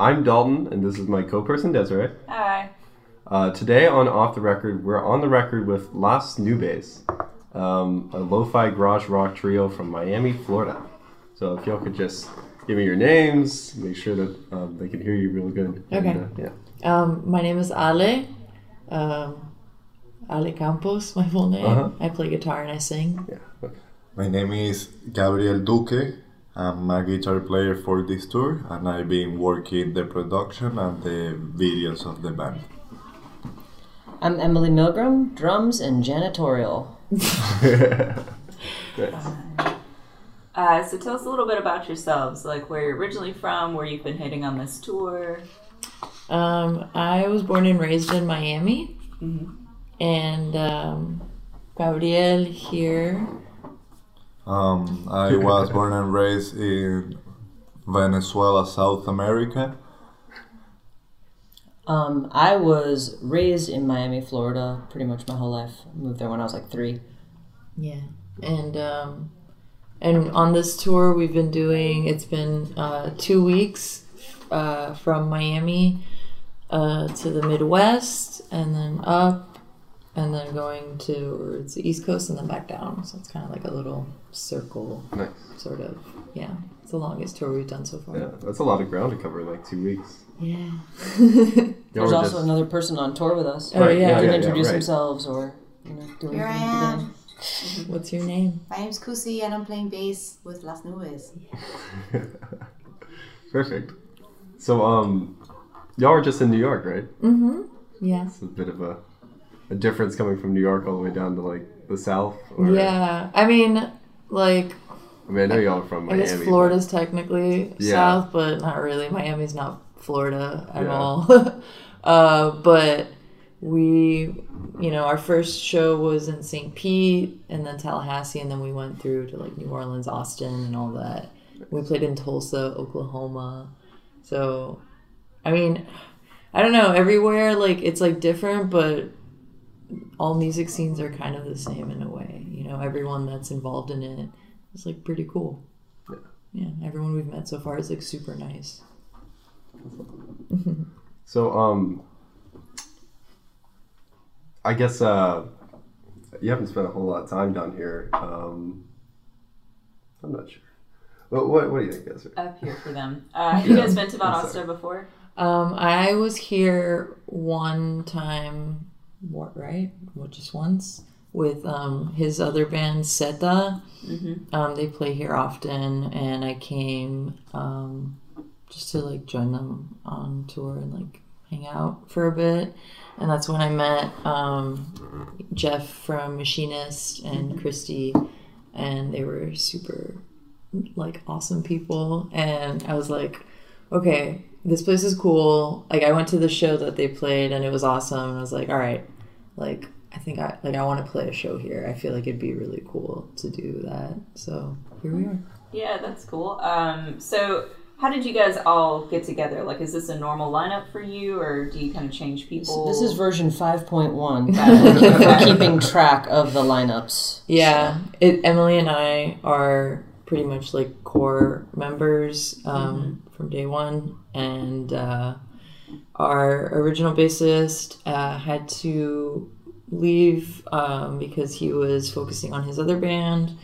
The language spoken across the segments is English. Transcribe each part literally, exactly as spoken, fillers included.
I'm Dalton, and this is my co-person, Desiree. Hi. Uh, today on Off the Record, we're on the record with Las Nubes, um, a lo-fi garage rock trio from Miami, Florida. So if y'all could just give me your names, make sure that um, they can hear you real good. Okay. And, uh, yeah. Um, my name is Ale. Um, Ale Campos, my full name. Uh-huh. I play guitar and I sing. Yeah. Okay. My name is Gabriel Duque. I'm a guitar player for this tour, and I've been working the production and the videos of the band. I'm Emily Milgram, drums and janitorial. uh, uh, so tell us a little bit about yourselves, like where you're originally from, where you've been hitting on this tour. Um, I was born and raised in Miami, mm-hmm. and um, Gabriel here. Um, I was born and raised in Venezuela, South America. Um, I was raised in Miami, Florida, pretty much my whole life. I moved there when I was like three. Yeah, and um, and on this tour we've been doing, it's been uh, two weeks uh, from Miami uh, to the Midwest, and then up. And then going to the East Coast and then back down. So it's kind of like a little circle. Nice. Sort of. Yeah. It's the longest tour we've done so far. Yeah, that's a lot of ground to cover in like two weeks. Yeah. There's also just... another person on tour with us. Oh, right. yeah. yeah. They didn't yeah, introduce yeah, right. themselves or, you know, do anything. Here I am. What's your name? My name's Kusi and I'm playing bass with Las Nubes. Yeah. Perfect. So, um, y'all were just in New York, right? Mm-hmm. Yeah. It's a bit of a... a difference coming from New York all the way down to like the South? Or... Yeah, I mean, like. I mean, I know y'all are from Miami. I guess Florida's but... technically yeah. South, but not really. Miami's not Florida at yeah. all. uh, but we, you know, our first show was in Saint Pete and then Tallahassee, and then we went through to like New Orleans, Austin, and all that. We played in Tulsa, Oklahoma. So, I mean, I don't know. Everywhere, like, it's like different, but. All music scenes are kind of the same in a way, you know. Everyone that's involved in it is like pretty cool. Yeah, yeah. Everyone we've met so far is like super nice. So, um, I guess uh, you haven't spent a whole lot of time down here. Um, I'm not sure. What What, what do you think, Esther? Up here for them. Uh, have you guys been to Valdosta before? Um, I was here one time. What right? Well, just once with um his other band Zeta. Mm-hmm. Um, they play here often, and I came um just to like join them on tour and like hang out for a bit. And that's when I met um Jeff from Machinist and mm-hmm. Christy, and they were super like awesome people. And I was like, okay. This place is cool. Like, I went to the show that they played, and it was awesome. And I was like, all right, like, I think I, like, I want to play a show here. I feel like it'd be really cool to do that. So here we are. Yeah, that's cool. Um, so how did you guys all get together? Like, is this a normal lineup for you, or do you kind of change people? This, this is version five point one. For keeping track of the lineups. Yeah. It, Emily and I are pretty much, like, core members. Um, mm-hmm. From day one, and uh, our original bassist uh, had to leave um, because he was focusing on his other band,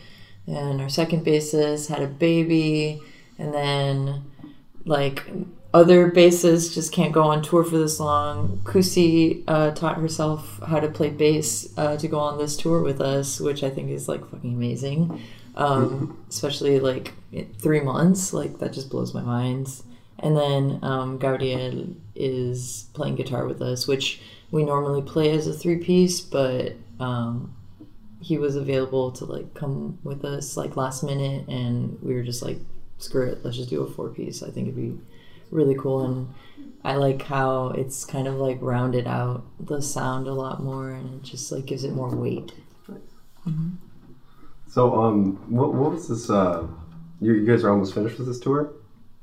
and our second bassist had a baby, and then like other bassists just can't go on tour for this long. Kusi uh, taught herself how to play bass uh, to go on this tour with us, which I think is like fucking amazing. Um, especially like three months, like that just blows my mind. And then um, Gabriel is playing guitar with us, which we normally play as a three piece, but um, he was available to like come with us like last minute, and we were just like, screw it, let's just do a four piece. I think it'd be really cool, and I like how it's kind of like rounded out the sound a lot more, and it just like gives it more weight. Mm-hmm. So, um, what, what was this, uh, you, you guys are almost finished with this tour?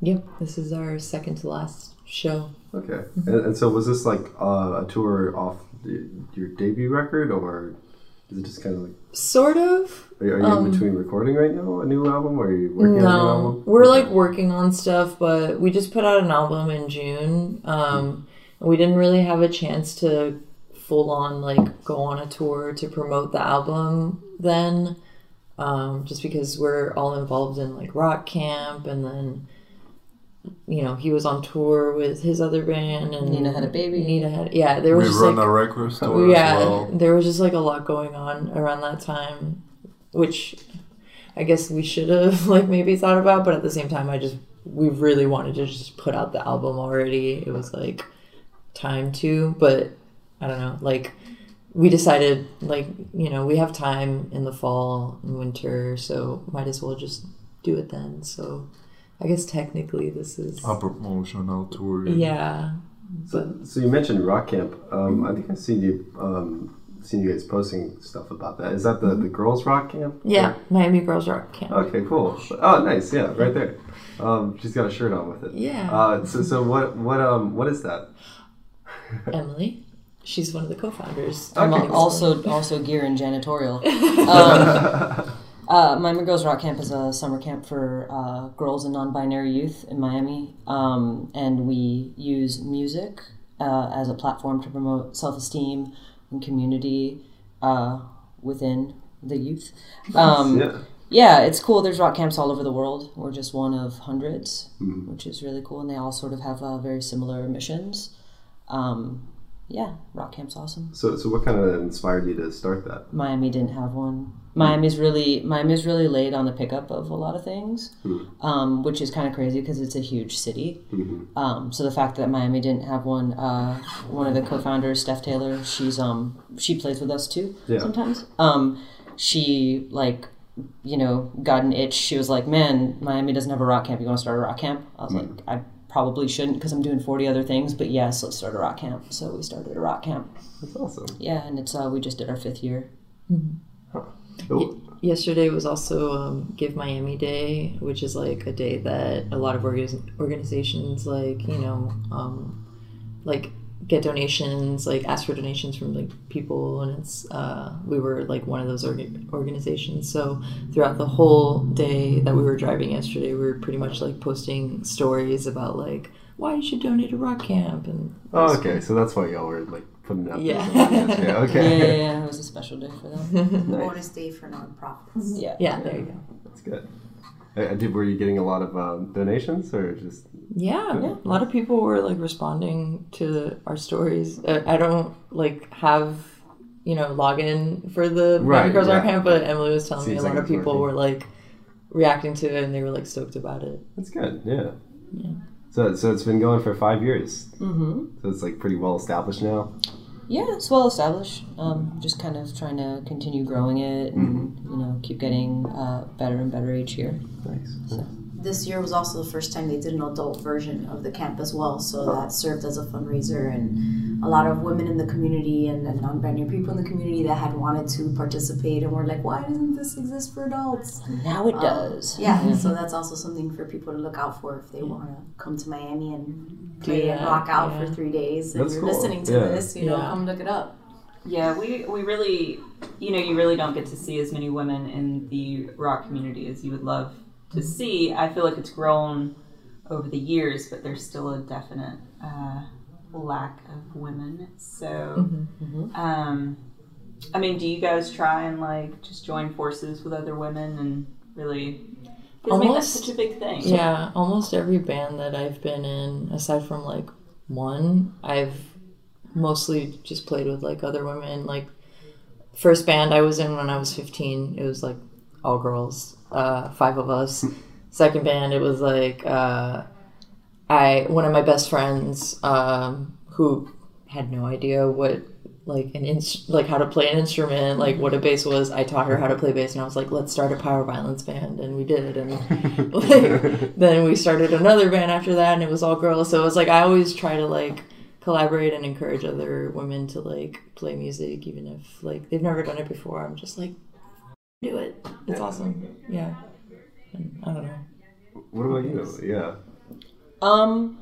Yep, this is our second to last show. Okay, and, and so was this like uh, a tour off the, your debut record, or Is it just kind of like... Sort of. Are you, are you um, in between recording right now a new album, or are you working no, on a new album? No, we're like working on stuff, but we just put out an album in June. Um, mm-hmm. We didn't really have a chance to full on like go on a tour to promote the album then, um, just because we're all involved in like rock camp, and then, you know, he was on tour with his other band, and Nina had a baby. Nina had yeah. There was we just run like, the record store. Yeah, as well. There was just like a lot going on around that time, which I guess we should have like maybe thought about, but at the same time, I just we really wanted to just put out the album already. It was like time to, but I don't know. Like we decided, like you know, we have time in the fall and winter, so might as well just do it then. So. I guess technically this is a promotional tour. Yeah. So, so you mentioned rock camp. Um, I think I've seen you um, seen you guys posting stuff about that. Is that the, the girls rock camp? Yeah, or? Miami Girls Rock Camp. Okay, cool. Oh, nice. Yeah, right there. Um, she's got a shirt on with it. Yeah. Uh, so so what what um what is that? Emily. She's one of the co-founders. Okay, I'm also cool. also gear and janitorial. Um, Uh, Miami Girls Rock Camp is a summer camp for uh, girls and non-binary youth in Miami, um, and we use music uh, as a platform to promote self-esteem and community uh, within the youth. Um, yeah. yeah, it's cool. There's rock camps all over the world. We're just one of hundreds, mm-hmm. which is really cool, and they all sort of have uh, very similar missions. Um, yeah, rock camp's awesome. So, so what kind of inspired you to start that? Miami didn't have one. Miami's really Miami's really laid on the pickup of a lot of things, mm-hmm. um, which is kind of crazy because it's a huge city. Mm-hmm. Um, so the fact that Miami didn't have one, uh, one of the co-founders, Steph Taylor, she's um she plays with us too yeah. sometimes. Um, she like you know got an itch. She was like, "Man, Miami doesn't have a rock camp. You want to start a rock camp?" I was mm-hmm. like, "I probably shouldn't because I'm doing forty other things, but yes, let's start a rock camp." So we started a rock camp. That's awesome. Yeah, and it's uh, we just did our fifth year. Mm-hmm. Huh. Cool. Y- yesterday was also um, Give Miami Day, which is like a day that a lot of org- organizations like, you know, um, like get donations, like ask for donations from like people, and it's uh, we were like one of those org- organizations. So throughout the whole day that we were driving yesterday, we were pretty much like posting stories about like why you should donate to rock camp. And oh, okay, so that's why y'all were like putting up. Yeah. yeah. Okay. Yeah, yeah, yeah. It was a special day for them. Nice. Bonus day for nonprofits. Yeah. Yeah. There you go. That's good. Uh, did were you getting a lot of um, donations or just? Yeah, yeah. A lot of people were like responding to our stories. Uh, I don't like have you know login for the right, Girls Rock yeah. Camp, but Emily was telling Seems me a lot like of people were like reacting to it, and they were like stoked about it. That's good. Yeah. Yeah. So, so it's been going for five years. Mm-hmm. So it's like pretty well established now. Yeah, it's well established. Um, just kind of trying to continue growing it, and mm-hmm. you know, keep getting uh, better and better each year. Nice. So. This year was also the first time they did an adult version of the camp as well. So that served as a fundraiser, and a lot of women in the community and, and non-binary people in the community that had wanted to participate and were like, "Why doesn't this exist for adults?" Now it um, does. Yeah. Mm-hmm. So that's also something for people to look out for if they want to come to Miami and play yeah, and rock out yeah. for three days. If you're cool. listening to yeah. this, you know, yeah. come look it up. Yeah, we we really, you know, you really don't get to see as many women in the rock community as you would love to see. I feel like it's grown over the years, but there's still a definite uh, lack of women. So, mm-hmm, mm-hmm. Um, I mean, do you guys try and like just join forces with other women and really? Because I mean, that's such a big thing. Yeah, almost every band that I've been in, aside from like one, I've mostly just played with like other women. Like first band I was in when I was fifteen, it was like all girls. Uh, five of us. Second band, it was like uh, I one of my best friends um, who had no idea what like an inst- like how to play an instrument, like what a bass was. I taught her how to play bass, and I was like, "Let's start a power violence band," and we did. And like, then we started another band after that, and it was all girls. So it was like I always try to like collaborate and encourage other women to like play music, even if like they've never done it before. I'm just like. Do it. It's yeah. awesome. Yeah. I don't know. What about you? Yeah. Um,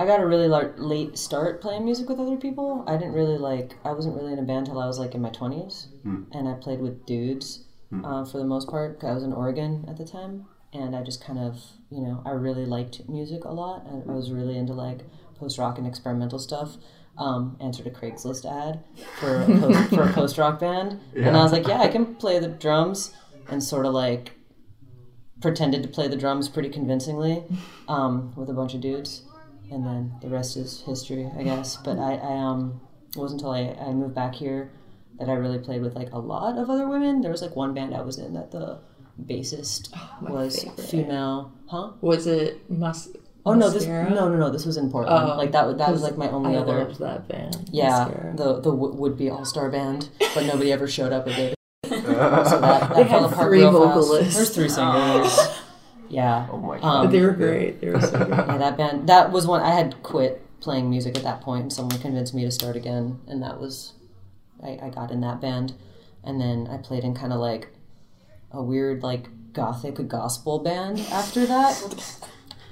I got a really lar- late start playing music with other people. I didn't really like, I wasn't really in a band till I was like in my twenties, mm. and I played with dudes mm. uh, for the most part. I was in Oregon at the time, and I just kind of, you know, I really liked music a lot, and I was really into like post-rock and experimental stuff. Um, answered a Craigslist ad for a post, for a post-rock band, yeah. and I was like, yeah, I can play the drums, and sort of like pretended to play the drums pretty convincingly um, with a bunch of dudes. And then the rest is history, I guess. But I, I um, it wasn't until I, I moved back here that I really played with like a lot of other women. There was like one band I was in that the bassist oh, was favorite. female. Huh? Was it Mas? Oh no, this no no no. This was in Portland. Oh, like that. That was like my only I other. I loved that band. Yeah, Mascara. the the w- would be all star band, but nobody ever showed up. Or did. So that, that they fell had apart three real vocalists. There's three singers. Yeah. Oh my god. Um, they were great. They were so good. Yeah, that band. That was one I had quit playing music at that point, and someone convinced me to start again, and that was, I, I got in that band, and then I played in kind of like a weird like gothic gospel band after that,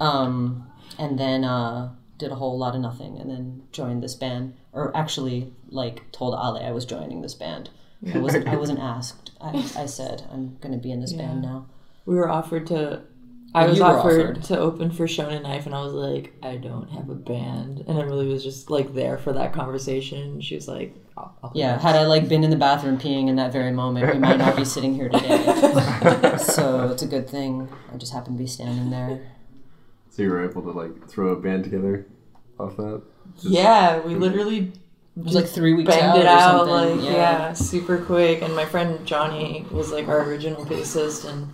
um, and then uh, did a whole lot of nothing, and then joined this band, or actually like told Ale I was joining this band. I wasn't. I wasn't asked. I, I said I'm going to be in this yeah. band now. We were offered to. I was offered, offered to open for Shonen Knife, and I was like, I don't have a band. And Emily was just, like, there for that conversation. She was like, I'll, I'll Yeah, play. Had I, like, been in the bathroom peeing in that very moment, we might not be sitting here today. So it's a good thing. I just happened to be standing there. So you were able to, like, throw a band together off that? Just yeah, we literally... It was like three weeks out or out, something. Like, yeah. yeah, super quick. And my friend Johnny was, like, our original bassist, and...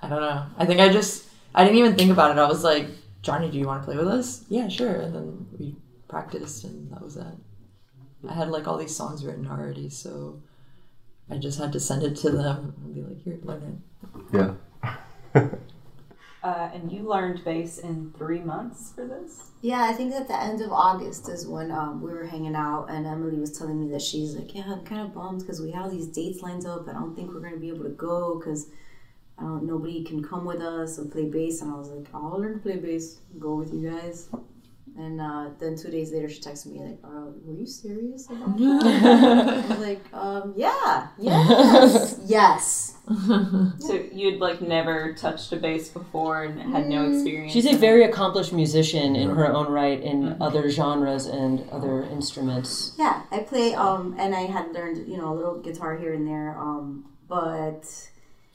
I don't know. I think I just, I didn't even think about it. I was like, Johnny, do you want to play with us? Yeah, sure. And then we practiced, and that was that. I had like all these songs written already, so I just had to send it to them and be like, here, learn it. Yeah. uh, and you learned bass in three months for this? Yeah, I think at the end of August is when um, we were hanging out, and Emily was telling me that she's like, yeah, I'm kind of bummed because we had all these dates lined up. I don't think we're going to be able to go because... I don't, nobody can come with us and play bass, and I was like, I'll learn to play bass, go with you guys. And uh, then two days later, she texted me like, uh, "Were you serious about that?" I was like, um, "Yeah, yes, yes." So you'd like never touched a bass before and had no experience. She's a very accomplished musician in her own right, in mm-hmm. other genres and other instruments. Yeah, I play, um, and I had learned, you know, a little guitar here and there, um, but.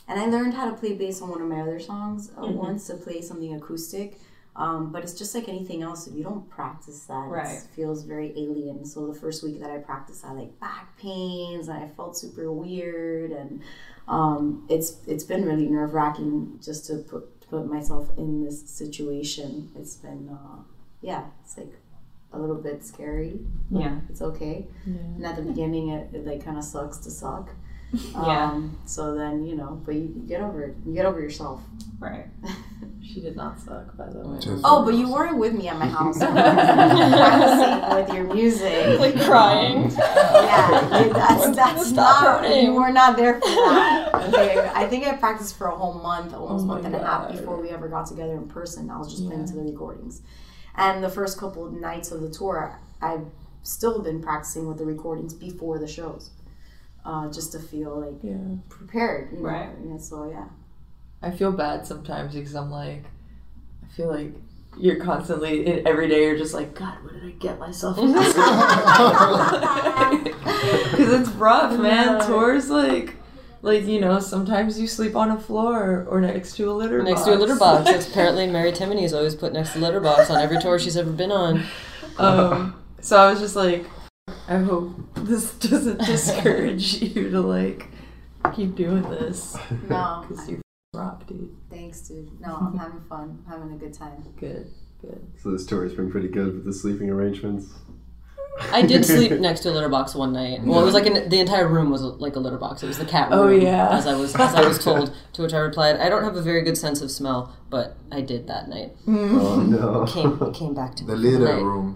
And I learned how to play bass on one of my other songs uh, mm-hmm. once to play something acoustic. Um, but it's just like anything else. If you don't practice that, right. It feels very alien. So the first week that I practiced, I had like back pains, and I felt super weird. And um, it's it's been really nerve-wracking just to put, to put myself in this situation. It's been, uh, yeah, it's like a little bit scary. Yeah. It's okay. Yeah. And at the beginning, it, it like kind of sucks to suck. Yeah. Um, so then, you know, but you get over it. You get over yourself. Right. She did not suck, by the way. Oh, but you weren't with me at my house. I was practicing with your music. Like crying. Yeah, that's, that's not, you were not there for that. Okay, I think I practiced for a whole month, almost oh month and God. a half before we ever got together in person. I was just yeah. playing to the recordings. And the first couple of nights of the tour, I've still been practicing with the recordings before the shows. Uh, just to feel like yeah. prepared, you know? Right? And so yeah, I feel bad sometimes because I'm like, I feel like you're constantly every day you're just like, God, what did I get myself into? Because it's rough, man. Yeah. Tours like, like you know, sometimes you sleep on a floor or next to a litter box. Next to a litter box. That's apparently Mary Timony's always put next to the litter box on every tour she's ever been on. Um, so I was just like. I hope this doesn't discourage you to, like, keep doing this. No. Because you rock, dude. Thanks, dude. No, I'm having fun. I'm having a good time. Good, good. So this tour has been pretty good with the sleeping arrangements? I did sleep next to a litter box one night. Well, it was like an, the entire room was like a litter box. It was the cat room. Oh, yeah. As I was, as I was told, to which I replied, I don't have a very good sense of smell, but I did that night. Oh, no. It came, it came back to me. The litter room.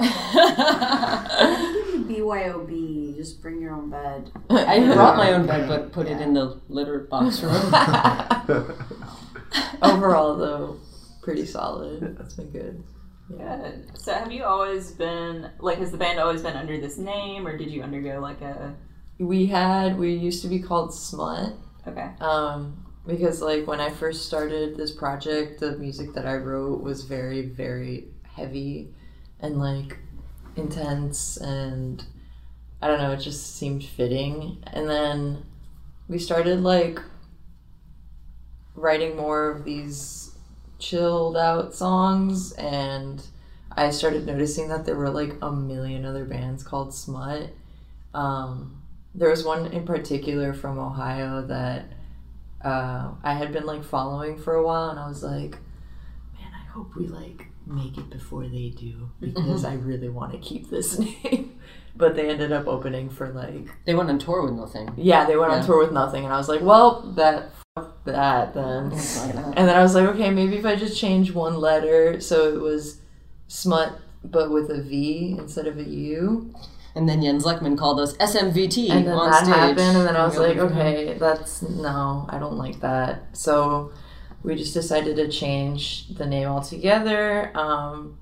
B Y O B, just bring your own bed. I brought my own bed, but put yeah. it in the litter box room. Overall, though, pretty solid. That's been good. Good. So have you always been, like, has the band always been under this name, or did you undergo, like, a... We had, we used to be called Smut. Okay. Um, because, like, when I first started this project, the music that I wrote was very, very heavy and, like, intense, and, I don't know, it just seemed fitting. And then we started, like, writing more of these chilled out songs, and I started noticing that there were like a million other bands called Smut. Um, there was one in particular from Ohio that uh, I had been like following for a while, and I was like, man, I hope we like make it before they do, because I really want to keep this name. But they ended up opening for like... They went on tour with Nothing. Yeah, they went yeah. on tour with Nothing, and I was like, well, that... that then and then I was like, okay, maybe if I just change one letter, so it was Smut but with a V instead of a U. And then Jens Lechmann called us S M V T and then on that stage. happened, and then I was like, okay, that's no, I don't like that, so we just decided to change the name altogether. Um,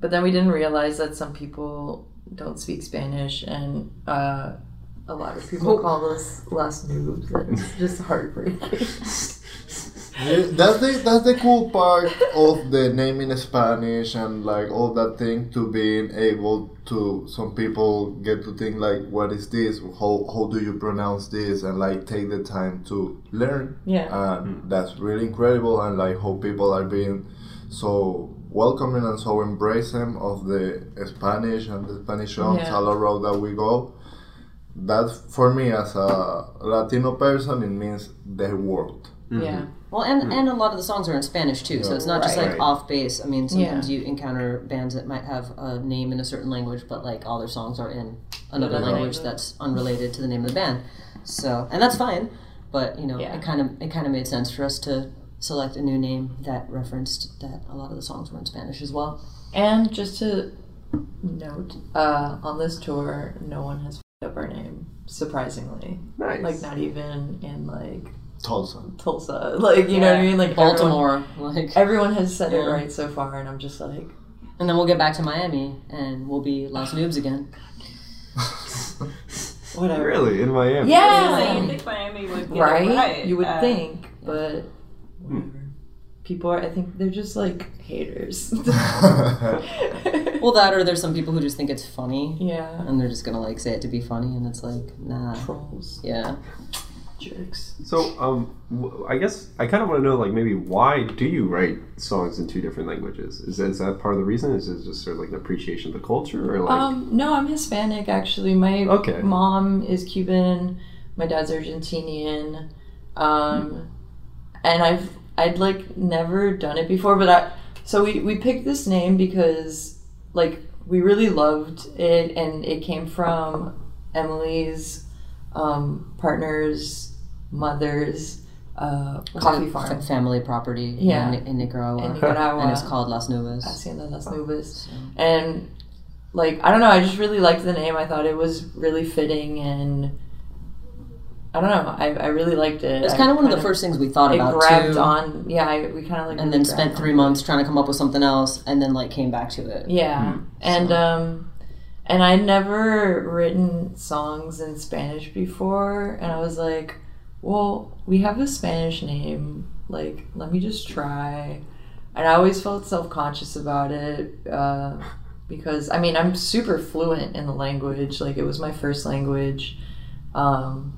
but then we didn't realize that some people don't speak Spanish, and uh a lot of people call us Las Nubes. It's just heartbreaking. That's the that's the cool part of the name in Spanish and like all that thing, to being able to, some people get to think like, what is this? How how do you pronounce this? And like take the time to learn. Yeah. And mm-hmm. that's really incredible, and like how people are being so welcoming and so embracing of the Spanish and the Spanish songs yeah. all around that we go. That, for me, as a Latino person, it means the world. Mm-hmm. Yeah. Well, and, mm-hmm. and a lot of the songs are in Spanish, too, yeah, so it's not right. just, like, right. off-base. I mean, sometimes yeah. you encounter bands that might have a name in a certain language, but, like, all their songs are in another yeah. language that's unrelated to the name of the band. So, and that's fine, but, you know, yeah. it kind of it kind of made sense for us to select a new name that referenced that a lot of the songs were in Spanish as well. And just to note, uh, on this tour, no one has... up our name, surprisingly. Nice. Like, not even in like Tulsa. Tulsa. Like, you yeah. know what I mean? Like Baltimore. Everyone, like everyone has said yeah. it right so far, and I'm just like, and then we'll get back to Miami and we'll be Las Nubes again. Whatever. Really? In Miami. Yeah. yeah. You think Miami would get right? right? You would uh, think, but whatever. Hmm. People are, I think they're just like haters. Well, that, or there's some people who just think it's funny. Yeah. And they're just gonna like say it to be funny, and it's like, nah. Trolls. Yeah. Jerks. So, um, w- I guess I kind of want to know, like, maybe why do you write songs in two different languages? Is that, is that part of the reason? Is it just sort of like an appreciation of the culture, or like? Um, no, I'm Hispanic actually. My okay. mom is Cuban. My dad's Argentinian. Um, mm. and I've. I'd, like, never done it before, but I... So we, we picked this name because, like, we really loved it, and it came from Emily's um, partner's mother's uh, coffee farm. Family property yeah. in, in Nicaragua. In Nicaragua. And it's called Las Nubes. Hacienda Las Nubes. So. And, like, I don't know, I just really liked the name. I thought it was really fitting, and... I don't know. I, I really liked it. It's kind of one of the first things we thought about, too. It grabbed on. Yeah, I, we kind of like... And then spent three months trying to come up with something else, and then, like, came back to it. Yeah. Mm-hmm. And, so. um... And I'd never written songs in Spanish before, and I was like, well, we have a Spanish name. Like, let me just try. And I always felt self-conscious about it, uh... because, I mean, I'm super fluent in the language. Like, it was my first language. Um...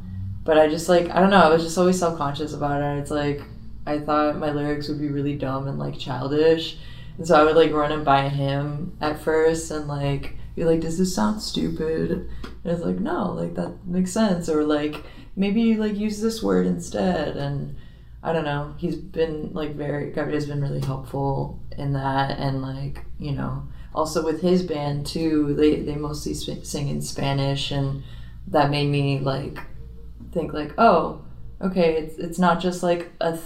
But I just, like, I don't know, I was just always self-conscious about it. It's like, I thought my lyrics would be really dumb and, like, childish. And so I would, like, run them by him at first and, like, be like, does this sound stupid? And it's like, no, like, that makes sense. Or, like, maybe, like, use this word instead. And I don't know. He's been, like, very, Gabriel's been really helpful in that. And, like, you know, also with his band, too, they, they mostly sp- sing in Spanish. And that made me, like... think like, oh, okay, it's it's not just like a th-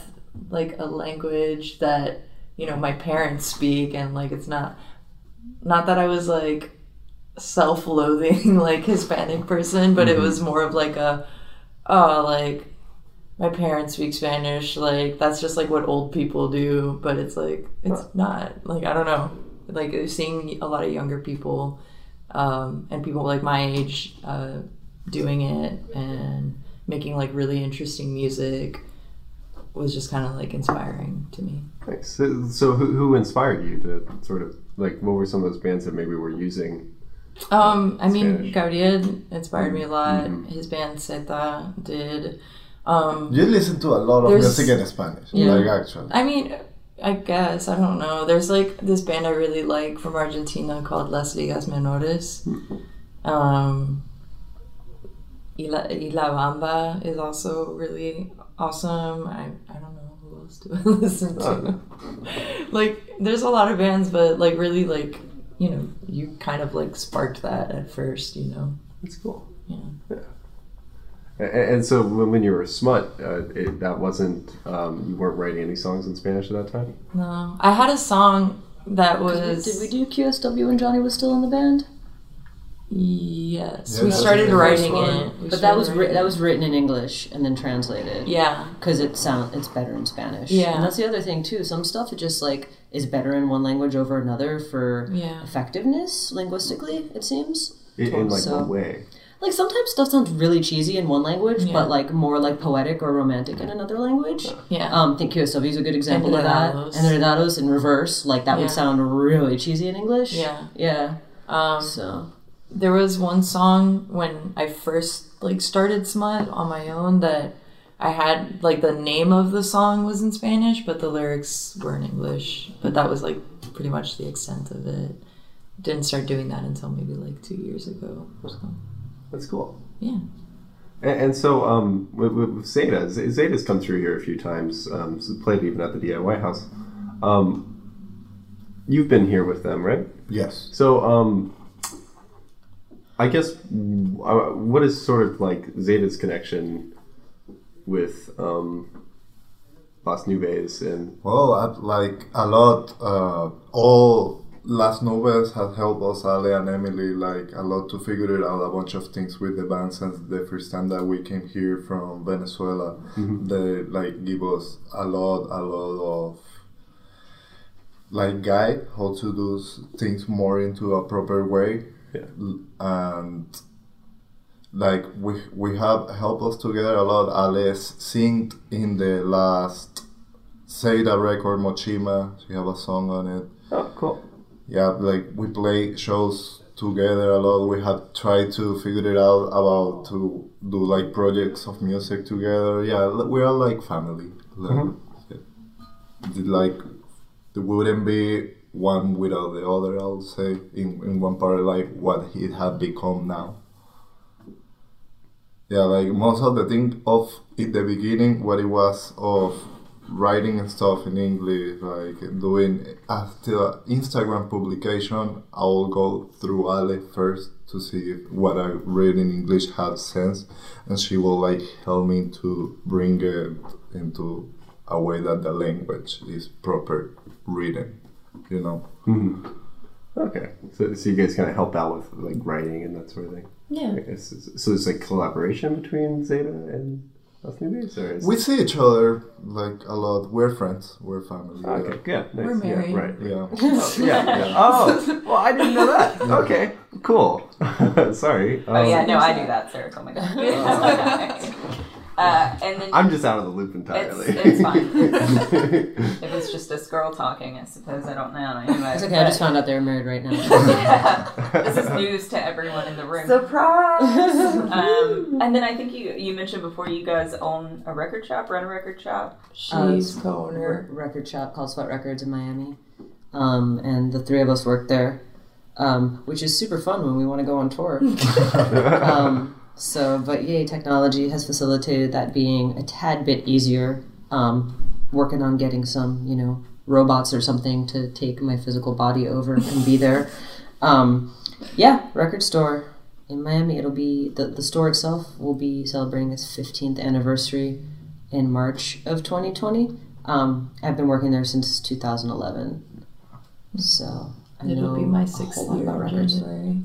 like a language that, you know, my parents speak, and like it's not not that I was like self-loathing like Hispanic person, but mm-hmm. it was more of like a, oh, like my parents speak Spanish, like that's just like what old people do, but it's like it's not, like I don't know. like seeing a lot of younger people um, and people like my age uh, doing it and making like really interesting music was just kind of like inspiring to me. Nice. So, so who, who inspired you to sort of like, what were some of those bands that maybe were using um, I mean, Spanish? Gabriel inspired me a lot. Mm-hmm. His band Zeta did. Um, you listen to a lot of music in Spanish, yeah. Like actually. I mean, I guess, I don't know. There's like this band I really like from Argentina called Las Ligas Menores. Um, y, la, y La Bamba is also really awesome. I, I don't know who else do I listen to. Like, there's a lot of bands, but like really like, you know, you kind of like sparked that at first, you know. It's cool. Yeah. Yeah. And so when you were Smut, uh, it, that wasn't, um, you weren't writing any songs in Spanish at that time? No. I had a song that was... Did we, did we do Q S W when Johnny was still in the band? Yes. Yeah, we started writing it. We but started that was writing. that was written in English and then translated. Yeah. Because it sound, it's better in Spanish. Yeah. And that's the other thing, too. Some stuff it just, like, is better in one language over another for yeah. effectiveness, linguistically, it seems. It, in, like, so, what way? Like, sometimes stuff sounds really cheesy in one language, yeah. but, like, more, like, poetic or romantic in another language. Yeah. Um, I think Q S O V is a good example of that. Enredados in reverse. Like, that yeah. would sound really cheesy in English. Yeah. Yeah. Um, so. There was one song when I first, like, started Smut on my own that I had, like, the name of the song was in Spanish, but the lyrics were in English. But that was, like, pretty much the extent of it. Didn't start doing that until maybe, like, two years ago or so. That's cool. Yeah. And, and so um, with, with Zeta, Zeta's come through here a few times, um, played even at the D I Y house. Um, you've been here with them, right? Yes. So um, I guess uh, what is sort of like Zeta's connection with um, Las Nubes? And well, I, like a lot. Uh, all... Las Nubes has helped us, Ale and Emily, like a lot to figure out a bunch of things with the band since the first time that we came here from Venezuela. Mm-hmm. They like give us a lot, a lot of like guide how to do things more into a proper way. Yeah. And like we we have helped us together a lot. Ale's synced in the last Zeta record, Mochima. She have a song on it. Oh, cool. Yeah, like we play shows together a lot. We have tried to figure it out about to do like projects of music together. Yeah, we are like family. Mm-hmm. Like, there wouldn't be one without the other, I would say, in, in one part of life, what it has become now. Yeah, like most of the thing of in the beginning, what it was of writing and stuff in English, like doing after Instagram publication, I will go through Ale first to see if what I read in English had sense, and she will like help me to bring it into a way that the language is proper reading, you know. Mm-hmm. Okay, so so you guys kind of help out with like writing and that sort of thing. Yeah. So it's like collaboration between Zeta and. We see each other like a lot. We're friends. We're family. Okay, yeah. Good. Nice. We're married. Yeah, right. Yeah. Oh, yeah, yeah. Oh, well, I didn't know that. Yeah. Okay, cool. Sorry. Oh um, yeah, no, I do that, Sarah. Oh my god. uh, and then I'm just out of the loop entirely. It's, it's fine. If it's just this girl talking, I suppose I don't know. Anyway, it's okay. I just found out they're married right now. Yeah. This is news to everyone in the room. Surprise! um, and then I think you you mentioned before you guys own a record shop, run a record shop. She's um, co-owner. Record shop called Sweat Records in Miami, um, and the three of us work there, um, which is super fun when we want to go on tour. um, So, but yay, technology has facilitated that being a tad bit easier. Um, working on getting some, you know, robots or something to take my physical body over and be there. Um, yeah, record store in Miami. It'll be, the, the store itself will be celebrating its fifteenth anniversary in March of twenty twenty. Um, I've been working there since two thousand eleven. So, I it'll know be my sixth year in January.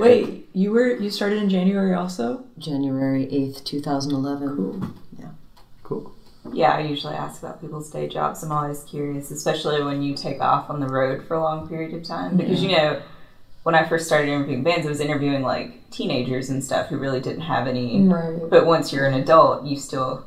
Wait, you were you started in January also? January eighth, two thousand eleven. Cool. Yeah. Cool. yeah, I usually ask about people's day jobs. I'm always curious, especially when you take off on the road for a long period of time. Because, yeah. you know, when I first started interviewing bands, I was interviewing, like, teenagers and stuff who really didn't have any. Right. But once you're an adult, you still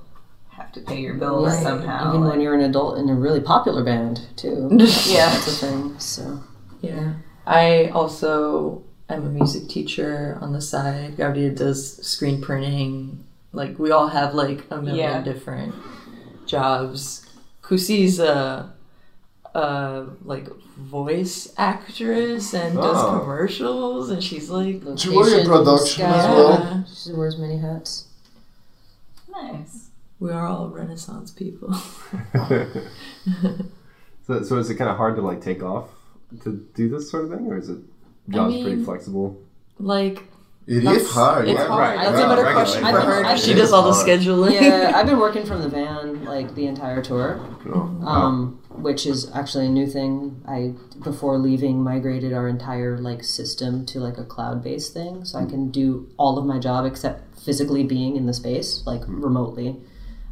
have to pay your bills right. somehow. Even when you're an adult in a really popular band, too. yeah. That's a thing, so. Yeah. I also am a music teacher on the side. Gabriel does screen printing. Like, we all have, like, a million yeah. different jobs. Kusi's a, a, like, voice actress and oh. does commercials, and she's, like, jewelry production yeah. as well. She wears many hats. Nice. We are all Renaissance people. so, so is it kind of hard to, like, take off to do this sort of thing, or is it jobs I mean, pretty flexible? Like... It that's, is hard. It's yeah, hard. Right. That's yeah, a better regular, question for her. I've, she does all hard. the scheduling. Yeah, I've been working from the van like the entire tour, um, wow. which is actually a new thing. I before leaving migrated our entire like system to like a cloud-based thing, so I can do all of my job except physically being in the space, like hmm. remotely.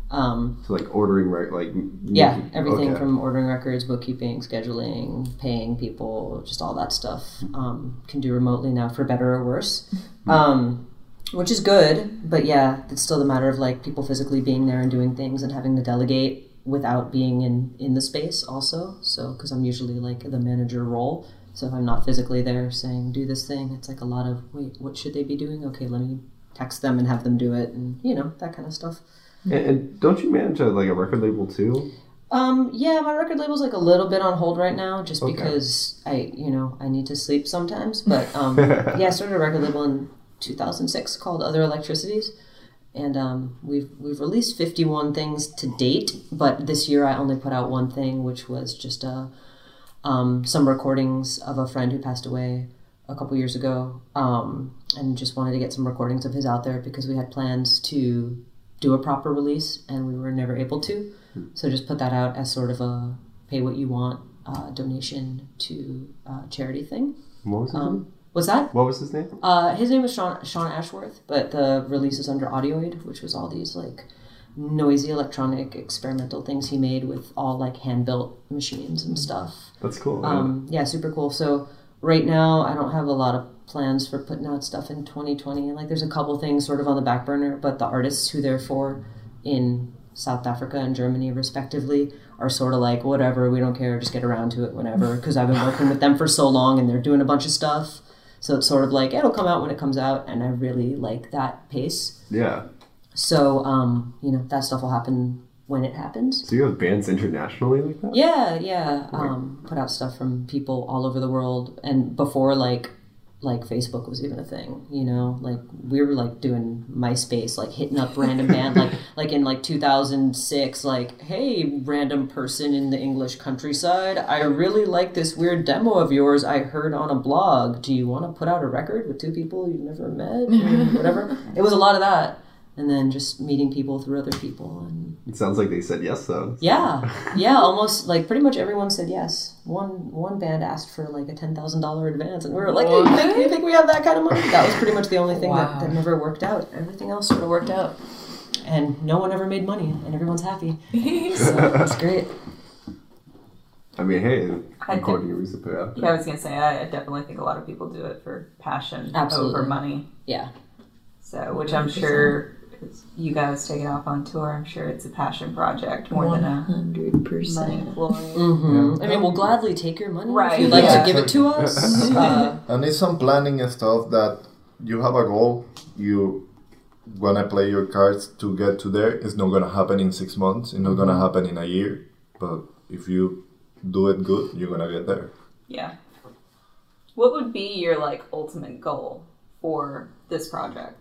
Um, so like ordering, right? Like yeah, everything okay. from ordering records, bookkeeping, scheduling, paying people, just all that stuff um, can do remotely now, for better or worse, um, which is good. But yeah, it's still the matter of like people physically being there and doing things and having to delegate without being in, in the space also. So because I'm usually like the manager role, so if I'm not physically there saying do this thing, it's like a lot of wait, what should they be doing? Okay, let me text them and have them do it, and you know that kind of stuff. And, and don't you manage a, like a record label too? Um, yeah, my record label's like a little bit on hold right now, just okay. because I, you know, I need to sleep sometimes. But um, yeah, I started a record label in two thousand six called Other Electricities, and um, we've we've released fifty-one things to date. But this year I only put out one thing, which was just a um, some recordings of a friend who passed away a couple years ago, um, and just wanted to get some recordings of his out there because we had plans to do a proper release and we were never able to, so just put that out as sort of a pay what you want uh, donation to uh, charity thing. What was his um, name? What's that? What was his name? Uh, his name was Sean Sean Ashworth, but the release is under Audioid, which was all these like noisy electronic experimental things he made with all like hand built machines and stuff. That's cool. Um, yeah, super cool. So right now I don't have a lot of plans for putting out stuff in twenty twenty. Like there's a couple things sort of on the back burner, but the artists who they're for in South Africa and Germany respectively are sort of like, whatever, we don't care, just get around to it whenever, because I've been working with them for so long and they're doing a bunch of stuff, so it's sort of like it'll come out when it comes out, and I really like that pace. Yeah. So um you know, that stuff will happen when it happens. So you have bands internationally like that? Yeah, yeah. Right. Um put out stuff from people all over the world, and before like like Facebook was even a thing, you know, like we were like doing MySpace, like hitting up random band, like like in like two thousand six, like, hey, random person in the English countryside, I really like this weird demo of yours I heard on a blog. Do you want to put out a record with two people you've never met? Or whatever. It was a lot of that. And then just meeting people through other people. And it sounds like they said yes, though. Yeah. Yeah, almost, like, pretty much everyone said yes. One one band asked for, like, a ten thousand dollars advance, and we were like, hey, you think, you think we have that kind of money? That was pretty much the only thing wow. that, that never worked out. Everything else sort of worked out. And no one ever made money, and everyone's happy. So it's great. I mean, hey, according to reason, put out. Yeah, I was going to say, I definitely think a lot of people do it for passion Absolutely. over money. Yeah. So, which I'm one hundred percent sure... You guys take it off on tour. I'm sure it's a passion project more one hundred percent. Than a money floor. Mm-hmm. Yeah. I mean, we'll gladly take your money right. if you'd like yeah. to give it to us. uh, and it's some planning and stuff that you have a goal. You want to play your cards to get to there. It's not going to happen in six months. It's not going to happen in a year. But if you do it good, you're going to get there. Yeah. What would be your like ultimate goal for this project?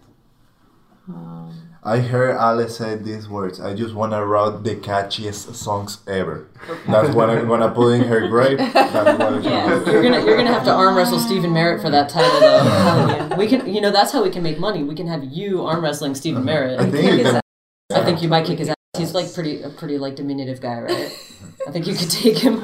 Um, I heard Ale say these words. I just want to write the catchiest songs ever. Okay. That's what I'm gonna put in her grave. That's what I'm yeah. gonna do. You're gonna you're gonna have to arm wrestle Stephin Merritt for that title, though. We can, you know, that's how we can make money. We can have you arm wrestling Stephin Merritt. I think, his ass. I think you might kick his ass. He's like pretty a pretty like diminutive guy, right? I think you could take him.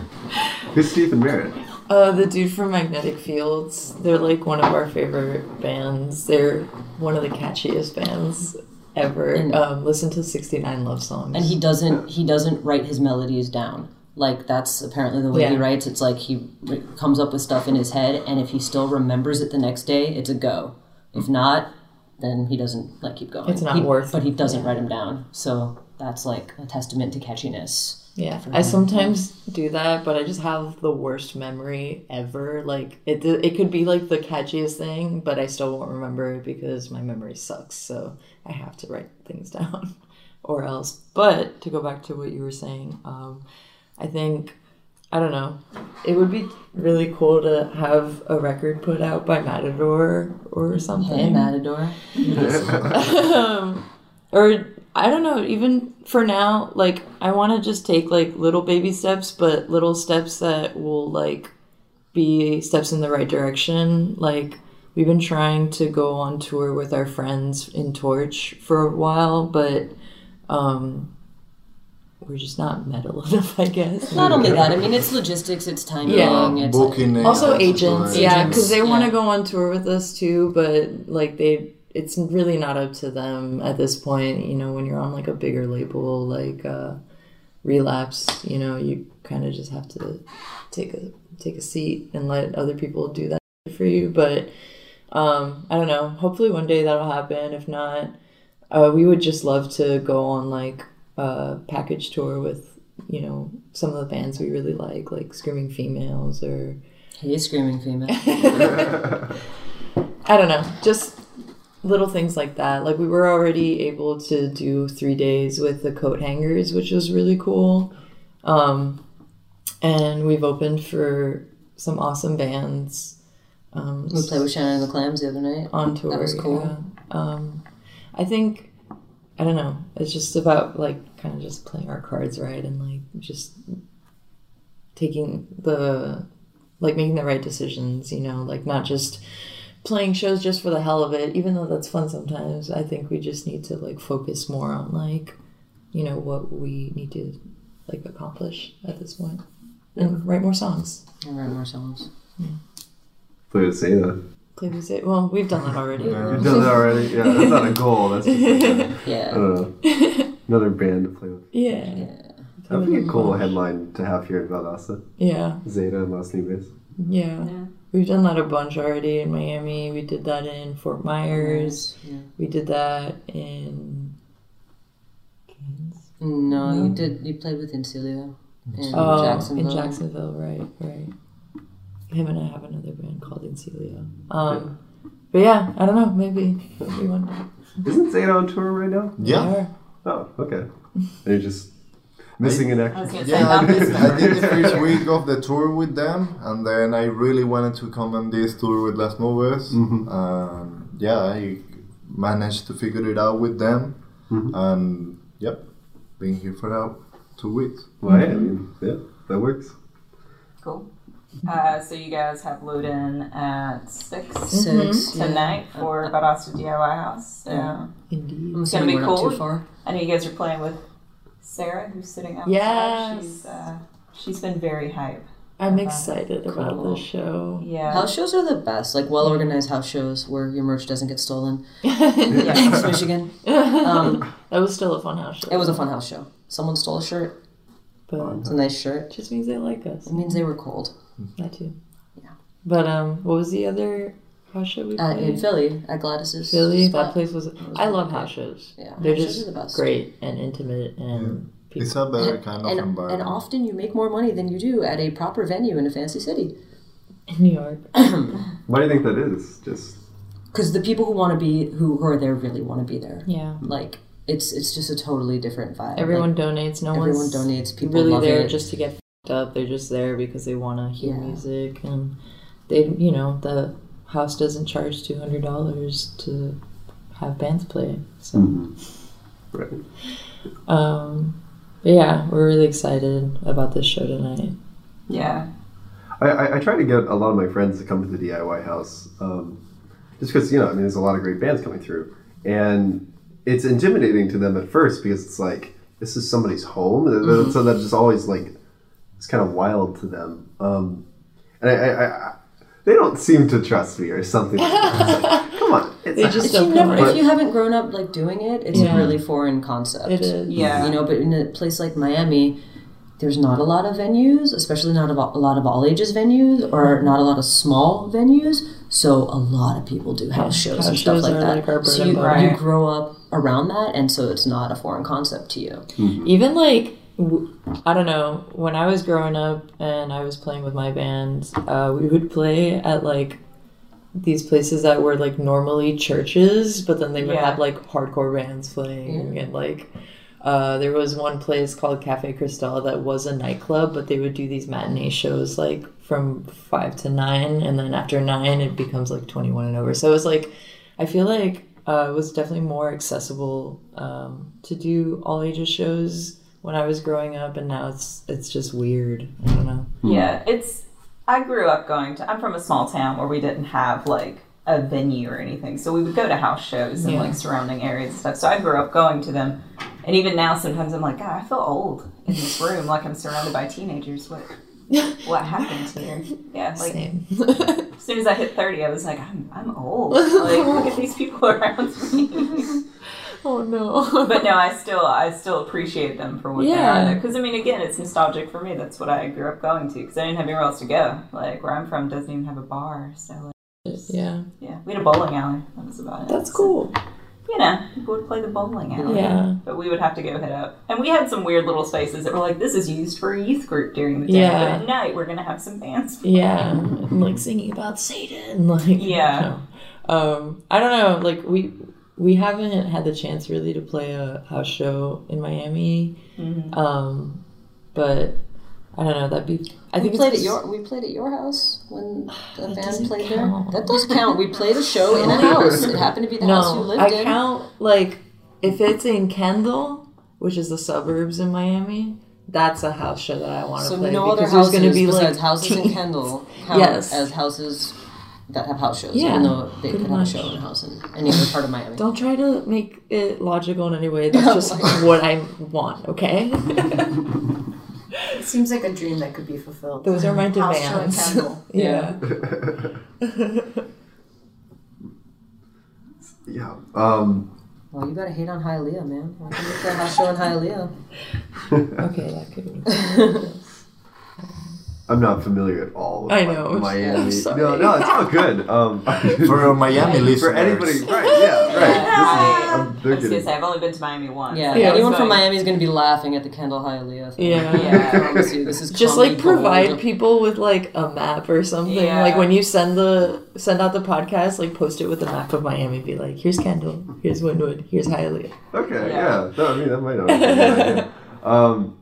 Who's Stephin Merritt? Uh, the dude from Magnetic Fields. They're like one of our favorite bands. They're one of the catchiest bands ever and, um, listen to sixty-nine love songs. And he doesn't he doesn't write his melodies down. Like, that's apparently the way yeah. he writes. It's like he re- comes up with stuff in his head, and if he still remembers it the next day, it's a go. If not, then he doesn't, like, keep going. It's not he, worth it. But he doesn't yeah. write them down. So that's, like, a testament to catchiness. Yeah, I sometimes do that, but I just have the worst memory ever. Like, it it could be, like, the catchiest thing, but I still won't remember it because my memory sucks. So I have to write things down or else. But to go back to what you were saying, um... I think, I don't know, it would be really cool to have a record put out by Matador or something. Hey, Matador. um, or, I don't know, even for now, like, I want to just take, like, little baby steps, but little steps that will, like, be steps in the right direction. Like, we've been trying to go on tour with our friends in Torch for a while, but... um we're just not metal enough, I guess. Not only that, I mean, it's logistics, it's timing, yeah. it's booking, like, also agents, right. yeah, because they yeah. want to go on tour with us too, but like they, it's really not up to them at this point. You know, when you're on like a bigger label like uh, Relapse, you know, you kind of just have to take a take a seat and let other people do that for you. But um, I don't know. Hopefully, one day that'll happen. If not, uh, we would just love to go on like. Uh, package tour with, you know, some of the bands we really like, like Screaming Females or... Hey, Screaming Females. I don't know. Just little things like that. Like, we were already able to do three days with the Coat Hangers, which was really cool. Um, and we've opened for some awesome bands. Um, we played with Shannon and the Clams the other night. On tour. That was cool. Yeah. Um, I think... I don't know. It's just about, like, kind of just playing our cards right and, like, just taking the, like, making the right decisions, you know, like, not just playing shows just for the hell of it, even though that's fun sometimes. I think we just need to, like, focus more on, like, you know, what we need to, like, accomplish at this point. And write more songs. And write more songs. Yeah. Play with Zeta. Well, we've done that already. Yeah, we've done that already. Yeah, that's not a goal. That's just like a, yeah. I don't know, another band to play with. Yeah. yeah. That would be a cool much. headline to have here in Valdosta. Yeah. Zeta and Las Nubes. Yeah. yeah. We've done that a bunch already in Miami. We did that in Fort Myers. Yeah. We did that in... Kansas? No, no, you did. You played with Insilio in oh, Jacksonville. In Jacksonville, right, right. Him and I have another band called Insilio. Um, yeah. But yeah, I don't know. Maybe. maybe one day. Isn't Zeta on tour right now? Yeah. Oh, okay. They're just missing an act. Okay, yeah, I did, I did the first week of the tour with them, and then I really wanted to come on this tour with Las Nubes. Mm-hmm. Um, yeah, I managed to figure it out with them, mm-hmm. and yep, been here for about two weeks. Well, mm-hmm. yeah, I mean, yeah, that works. Cool. Uh, so you guys have load-in at six, six tonight yeah. for Valdosta D I Y House. Yeah. Indeed. It's going to be cool. I know you guys are playing with Sarah, who's sitting outside. Yes. She's, uh, she's been very hype. I'm excited cool. about the show. Yeah. House shows are the best. Like, well-organized house shows where your merch doesn't get stolen. yeah. Michigan. Um, that was still a fun house show. It was a fun house show. Someone stole a shirt. But it's a nice shirt. It just means they like us. It means they were cold. That too. Yeah. But um, what was the other house show we played? Uh, in Philly, at Gladys's. Philly, spot. That place was... was I love house shows. Yeah. They're house just the best. Great and intimate and... Yeah. People. It's a better and, kind of and, environment. And often you make more money than you do at a proper venue in a fancy city. In New York. Why do you think that is? Just... Because the people who want to be... Who, who are there really want to be there. Yeah. Like... It's it's just a totally different vibe. Everyone like, donates. No everyone one's donates. People really love there it. Just to get f***ed up. They're just there because they want to hear yeah. music, and they you know the house doesn't charge two hundred dollars to have bands play. So, mm-hmm. right. Um, but yeah, we're really excited about this show tonight. Yeah. I, I, I try to get a lot of my friends to come to the D I Y house, um, just because you know I mean there's a lot of great bands coming through, and. It's intimidating to them at first because it's like, this is somebody's home. Mm-hmm. So that's just always like, it's kind of wild to them. Um, and I, I, I, they don't seem to trust me or something. Like, come on, It's it just don't never, if you haven't grown up like doing it, it's yeah. a really foreign concept. It is. Yeah. You know, but in a place like Miami, there's not a lot of venues, especially not a lot of all-ages venues or not a lot of small venues. So a lot of people do house shows house and shows stuff like that. Like so you, you grow up around that, and so it's not a foreign concept to you. Mm-hmm. Even like, I don't know, when I was growing up and I was playing with my band, uh, we would play at like these places that were like normally churches, but then they would yeah. have like hardcore bands playing yeah. and like... Uh, there was one place called Cafe Cristal that was a nightclub, but they would do these matinee shows like from five to nine, and then after nine it becomes like twenty-one and over. So it was like, I feel like uh, it was definitely more accessible um, to do all ages shows when I was growing up, and now it's it's just weird. I don't know. Yeah, it's, I grew up going to, I'm from a small town where we didn't have like a venue or anything, so we would go to house shows and yeah. like surrounding areas and stuff, so I grew up going to them. And even now, sometimes I'm like, God, I feel old in this room. Like, I'm surrounded by teenagers. What what happened here? Yeah, like, same. As soon as I hit thirty, I was like, I'm I'm old. Like, look at these people around me. Oh, no. But no, I still I still appreciate them for what yeah. they are. Because, I mean, again, it's nostalgic for me. That's what I grew up going to. Because I didn't have anywhere else to go. Like, where I'm from doesn't even have a bar. So, like, just, yeah. Yeah, we had a bowling alley. That was about it. That's so cool. You know, people would play the bowling alley. Yeah. But we would have to go hit up. And we had some weird little spaces that were like, this is used for a youth group during the day. Yeah. But at night, we're going to have some bands playing. Yeah. And, like, singing about Satan. Like, yeah. You know. Um, I don't know. Like, we we haven't had the chance, really, to play a house show in Miami. Mm-hmm. Um, but... I don't know. That'd be. I think we played at your. We played at your house when the band played there. That does count. We played a show in a house. It happened to be the no, house you lived in. I count like if it's in Kendall, which is the suburbs in Miami. That's a house show that I want to so play. So no other houses be besides like houses teens. in Kendall count yes. as houses that have house shows. Yeah, even though they could much. have a show in a house in any other part of Miami. Don't try to make it logical in any way. That's no, just like, what I want. Okay. It seems like a dream that could be fulfilled. Those are my demands. yeah. yeah. Um, well, you gotta hate on Hialeah, man. Why can't you play house show in Hialeah? Okay, that could be. I'm not familiar at all with I know, like, Miami. No, no, it's all good. Um, for Miami listeners. For anybody, right, yeah, right. Yeah. This is, I, I was going to say, I've only been to Miami once. Yeah, yeah. Anyone from Miami is going to be laughing at the Kendall Hialeah thing. Yeah. yeah. This is just, like, provide gold. people with, like, a map or something. Yeah. Like, when you send the send out the podcast, like, post it with a map of Miami. Be like, here's Kendall, here's Wynwood, here's Hialeah. Okay, yeah. yeah. No, I mean, that might not be good. Um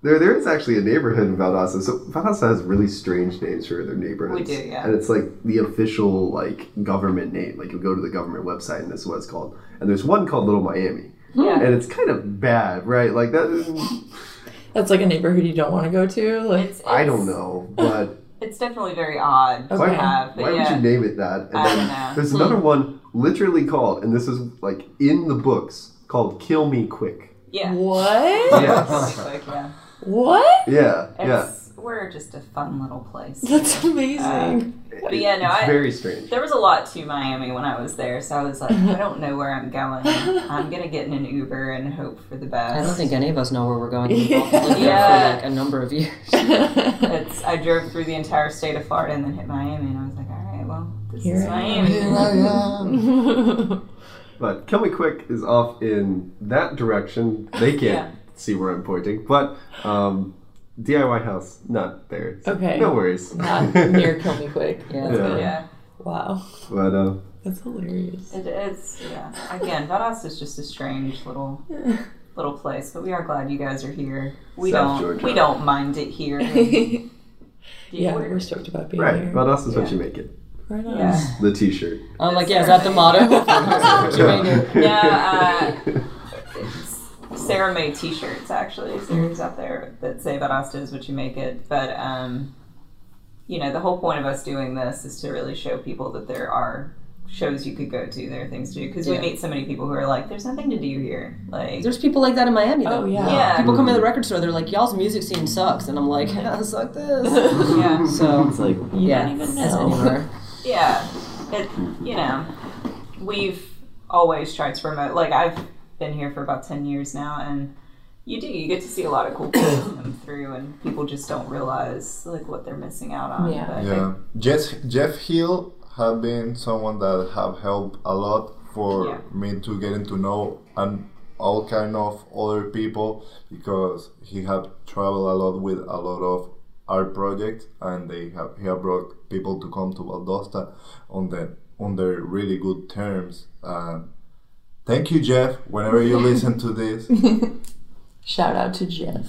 There, there is actually a neighborhood in Valdosta. So Valdosta has really strange names for their neighborhoods. We do, yeah. And it's like the official like government name. Like you go to the government website and this is what it's called. And there's one called Little Miami. Yeah. And it's kind of bad, right? Like that. Is... That's like a neighborhood you don't want to go to. Like it's, it's... I don't know, but it's definitely very odd. Why, to have, but why yeah. would you name it that? And I then don't know. There's another one literally called, and this is like in the books called "Kill Me Quick." Yeah. What? Yeah. What? Yeah, it's, yeah. We're just a fun little place. That's amazing. Um, but yeah, no, it's I, very strange. There was a lot to Miami when I was there, so I was like, I don't know where I'm going. I'm gonna get in an Uber and hope for the best. I don't think any of us know where we're going. Yeah, yeah. For like a number of years. it's, I drove through the entire state of Florida and then hit Miami, and I was like, all right, well, this Here is I Miami. Am. But Kill Me Quick is off in that direction. They can't. Yeah. See where I'm pointing, but um, D I Y house not there. So okay, no worries. Not near Kill Me Quick. Yeah, that's yeah. Good. yeah. Wow. But uh, that's hilarious. It is. Yeah. Again, Valdosta is just a strange little little place, but we are glad you guys are here. We South don't Georgia. we don't mind it here. yeah, we're, we're stoked about being right. here. Right, Valdosta is yeah. what you make it. Right on. Yeah. The T-shirt. I'm like, yeah, is that the motto? yeah. Uh, Sarah made T-shirts, actually. Sarah's out there that say Valdosta is what you make it. But, um, you know, the whole point of us doing this is to really show people that there are shows you could go to, there are things to do. Because yeah. we meet so many people who are like, there's nothing to do here. Like, there's people like that in Miami, though. Oh, yeah. yeah. People come to the record store, they're like, y'all's music scene sucks. And I'm like, yeah, suck this. yeah. So, it's like, you yeah, don't even know. Anywhere. yeah. It, you know. we've always tried to promote. Like, I've been here for about ten years now, and you do. You get to see a lot of cool things come through, and people just don't realize, like, what they're missing out on. Yeah. But yeah. Jeff, Jeff Hill have been someone that have helped a lot for yeah. me to getting to know and all kind of other people, because he have traveled a lot with a lot of art projects, and they have he have brought people to come to Valdosta on the on their really good terms. Uh, thank you, Jeff. Whenever you listen to this, shout out to Jeff.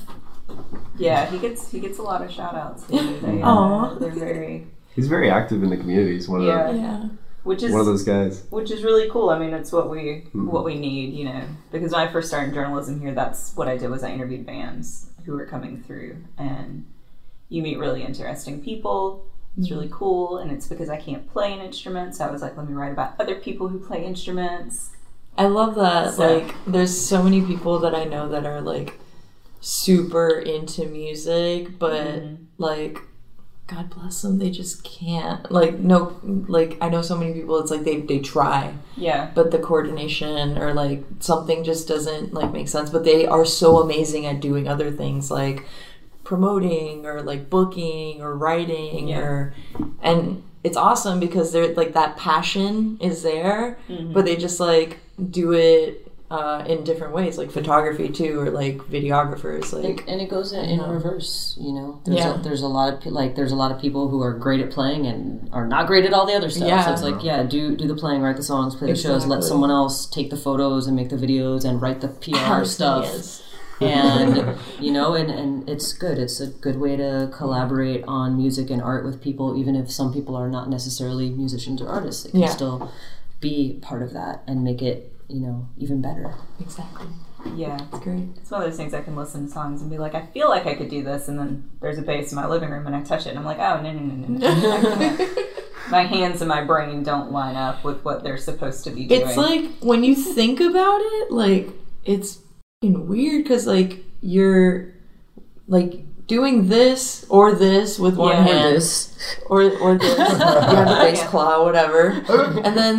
Yeah, he gets he gets a lot of shout outs. They, uh, they're very. He's very active in the community. He's one yeah. of the, yeah. Which is one of those guys. Which is really cool. I mean, it's what we mm-hmm. what we need, you know. Because when I first started journalism here, that's what I did was I interviewed bands who were coming through, and you meet really interesting people. It's really cool, and it's because I can't play an instrument, so I was like, let me write about other people who play instruments. I love that. So. Like, there's so many people that I know that are like super into music, but mm-hmm. like, God bless them, they just can't. Like, no, like, I know so many people, it's like they, they try. Yeah. But the coordination or, like, something just doesn't, like, make sense. But they are so amazing at doing other things, like promoting or, like, booking or writing. Yeah. or And it's awesome because they're, like, that passion is there, mm-hmm. but they just, like, do it Uh, in different ways, like photography too, or like videographers, like and, and it goes in, in reverse. You know, there's yeah. a, there's a lot of like there's a lot of people who are great at playing and are not great at all the other stuff. Yeah. So it's like yeah, do do the playing, write the songs, play the exactly. shows, let someone else take the photos and make the videos and write the P R stuff. And you know, and, and it's good. It's a good way to collaborate on music and art with people, even if some people are not necessarily musicians or artists. It can yeah. still be part of that and make it, you know, even better. Exactly. Yeah. It's great. It's one of those things I can listen to songs and be like, I feel like I could do this, and then there's a bass in my living room and I touch it and I'm like, oh, no, no, no, no. My hands and my brain don't line up with what they're supposed to be doing. It's like, when you think about it, like, it's fucking weird because, like, you're, like, doing this or this with one yeah. hand. Or this. Or, or this. You have a bass claw, whatever. And then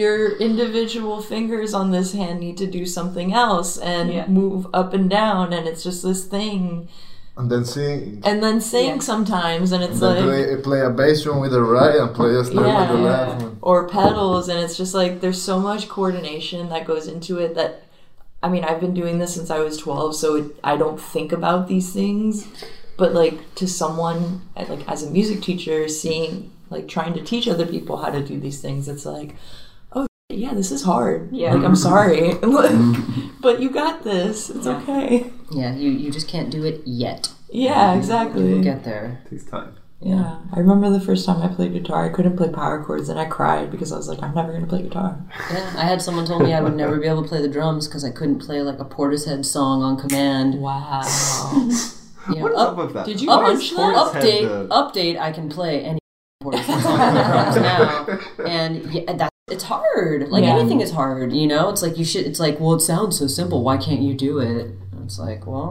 your individual fingers on this hand need to do something else and yeah. move up and down, and it's just this thing. And then sing. And then sing yeah. sometimes, and it's and like play, play a bass drum with the right and play a snare yeah. with the left. Yeah. Or pedals, and it's just like there's so much coordination that goes into it that, I mean, I've been doing this since I was twelve, so it, I don't think about these things, but like to someone, like as a music teacher, seeing, like trying to teach other people how to do these things, it's like, oh yeah, this is hard. Yeah, like I'm sorry, like, but you got this. It's yeah. okay. Yeah, you you just can't do it yet. Yeah, exactly. You'll get there. It takes time. Yeah. yeah, I remember the first time I played guitar, I couldn't play power chords, and I cried because I was like, I'm never going to play guitar. Yeah, I had someone told me I would never be able to play the drums because I couldn't play like a Portishead song on command. Wow. yeah. What is up, up with that? Did you watch that? Update, the... update, I can play any Portishead song on the drums now, and yeah, that's, it's hard. Like, yeah. anything is hard, you know? It's like, you should, it's like, well, it sounds so simple, why can't you do it? And it's like, well,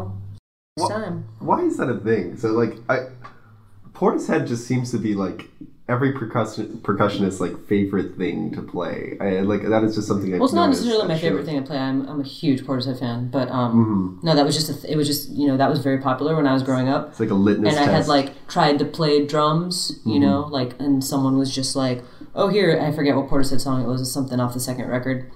it's what, time. Why is that a thing? So, like, I... Portishead just seems to be like every percussion, percussionist's like favorite thing to play. I, like that is just something. I've well, it's not necessarily my favorite thing to play. I'm I'm a huge Portishead fan, but um, mm-hmm. no, that was just a th- it was just you know that was very popular when I was growing up. It's like a litmus. And test. I had like tried to play drums, you mm-hmm. know, like and someone was just like, oh here, I forget what Portishead song it was, it's something off the second record.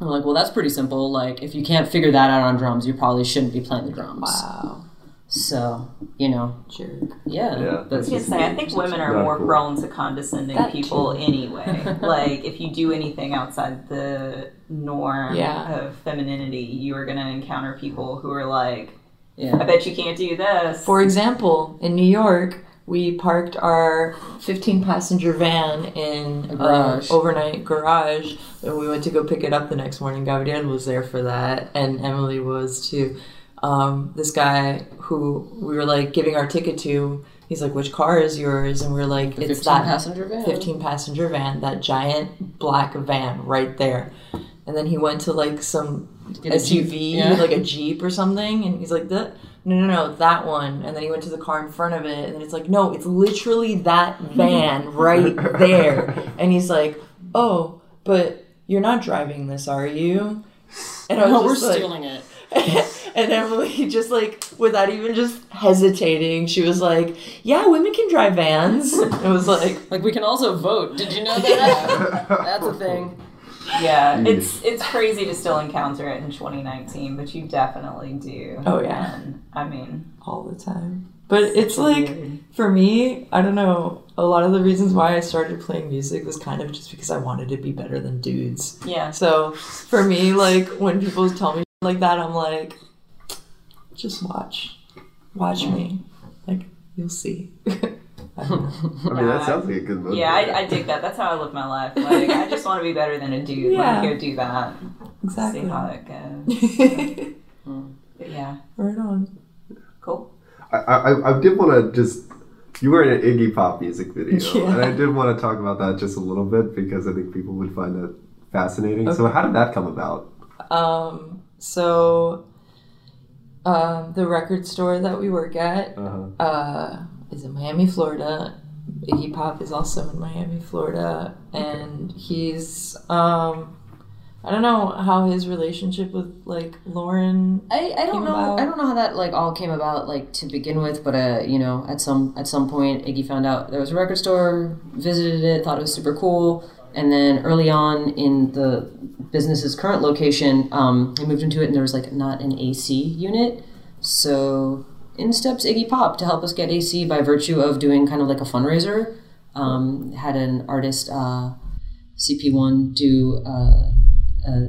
I'm like, well that's pretty simple. Like if you can't figure that out on drums, you probably shouldn't be playing the drums. Wow. So, you know, sure. yeah. yeah that's I was gonna say, I think women are more cool. prone to condescending that people too. Anyway. Like, if you do anything outside the norm yeah. of femininity, you are going to encounter people who are like, yeah. I bet you can't do this. For example, in New York, we parked our fifteen-passenger van in a garage. Uh, overnight garage, and we went to go pick it up the next morning. Gabriel was there for that, and Emily was too. Um, this guy who we were like giving our ticket to, he's like, which car is yours? And we were like, the it's that passenger van. fifteen passenger van, that giant black van right there. And then he went to like some S U V, yeah. like a Jeep or something. And he's like, that? no, no, no, that one. And then he went to the car in front of it. And then it's like, no, it's literally that van right there. And he's like, oh, but you're not driving this, are you? And I was no, just we're like, stealing it. And Emily just like, without even just hesitating, she was like, yeah, women can drive vans. It was like... like, we can also vote. Did you know that? Yeah. That's a thing. Yeah, it's it's crazy to still encounter it in twenty nineteen, but you definitely do. Oh, yeah. And, I mean... all the time. But it's like, weird. For me, I don't know, a lot of the reasons why I started playing music was kind of just because I wanted to be better than dudes. Yeah. So, for me, like, when people tell me like that, I'm like... just watch. Watch me. Like, you'll see. I don't know. I mean, that sounds like a good movie. Yeah, I, I dig that. That's how I live my life. Like, I just want to be better than a dude. Yeah. Let me go do that. Exactly. See how it goes. But yeah. Right on. Cool. I, I, I did want to just... you were in an Iggy Pop music video. Yeah. And I did want to talk about that just a little bit because I think people would find that fascinating. Okay. So how did that come about? Um. So... Um, the record store that we work at uh-huh. uh, is in Miami, Florida. Iggy Pop is also in Miami, Florida. And he's, um, I don't know how his relationship with, like, Lauren I, I don't know. About. I don't know how that, like, all came about, like, to begin with. But, uh, you know, at some at some point, Iggy found out there was a record store, visited it, thought it was super cool. And then early on in the business's current location, um, I moved into it and there was like not an A C unit. So in steps Iggy Pop to help us get A C by virtue of doing kind of like a fundraiser. Um, had an artist, uh, C P one, do, uh, uh,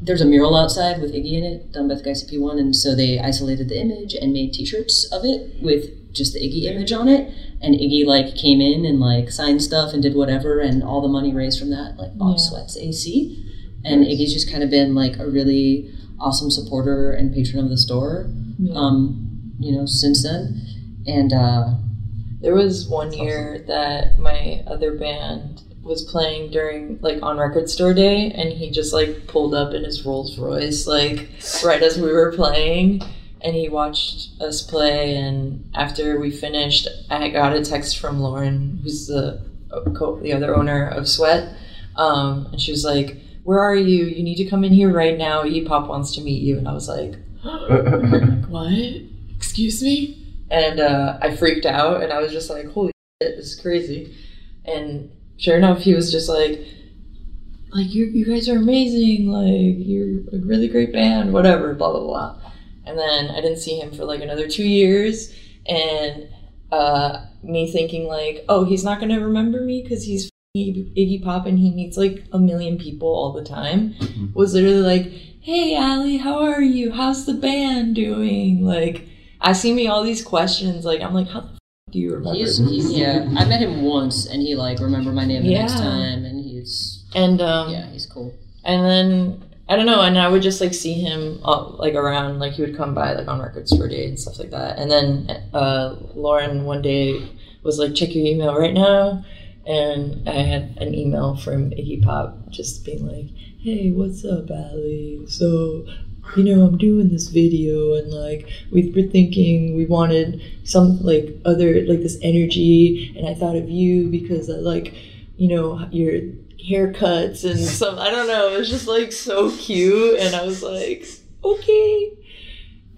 there's a mural outside with Iggy in it, done by the guy C P one. And so they isolated the image and made t-shirts of it with just the Iggy image on it. And Iggy, like, came in and, like, signed stuff and did whatever, and all the money raised from that, like, Bob yeah. Sweat's A C. And Iggy's just kind of been, like, a really awesome supporter and patron of the store, yeah. um, you know, since then. And uh, there was one year awesome. that my other band was playing during, like, on Record Store Day, and he just, like, pulled up in his Rolls Royce, like, right as we were playing. And he watched us play, and after we finished, I got a text from Lauren, who's the the other owner of Sweat, um, and she was like, where are you? You need to come in here right now. Iggy Pop wants to meet you. And I was like, what? Excuse me? And uh, I freaked out, and I was just like, holy shit, this is crazy. And sure enough, he was just like, like you, you guys are amazing. Like, you're a really great band, whatever, blah, blah, blah. And then I didn't see him for, like, another two years. And uh, me thinking, like, oh, he's not going to remember me because he's Iggy Pop and he meets, like, a million people all the time. Mm-hmm. Was literally like, hey, Ali, how are you? How's the band doing? Like, I see me all these questions. Like, I'm like, how the f*** do you remember he's, he's, Yeah, I met him once, and he, like, remembered my name the yeah. next time. And he's, and, um, yeah, he's cool. And then... I don't know, and I would just, like, see him, all, like, around, like, he would come by, like, on Record Store Day and stuff like that. And then uh, Lauren one day was like, check your email right now. And I had an email from Iggy Pop just being like, hey, what's up, Ali? So, you know, I'm doing this video, and, like, we were thinking we wanted some, like, other, like, this energy, and I thought of you because I, like, you know, you're... haircuts and some, I don't know, it was just like so cute, and I was like, okay.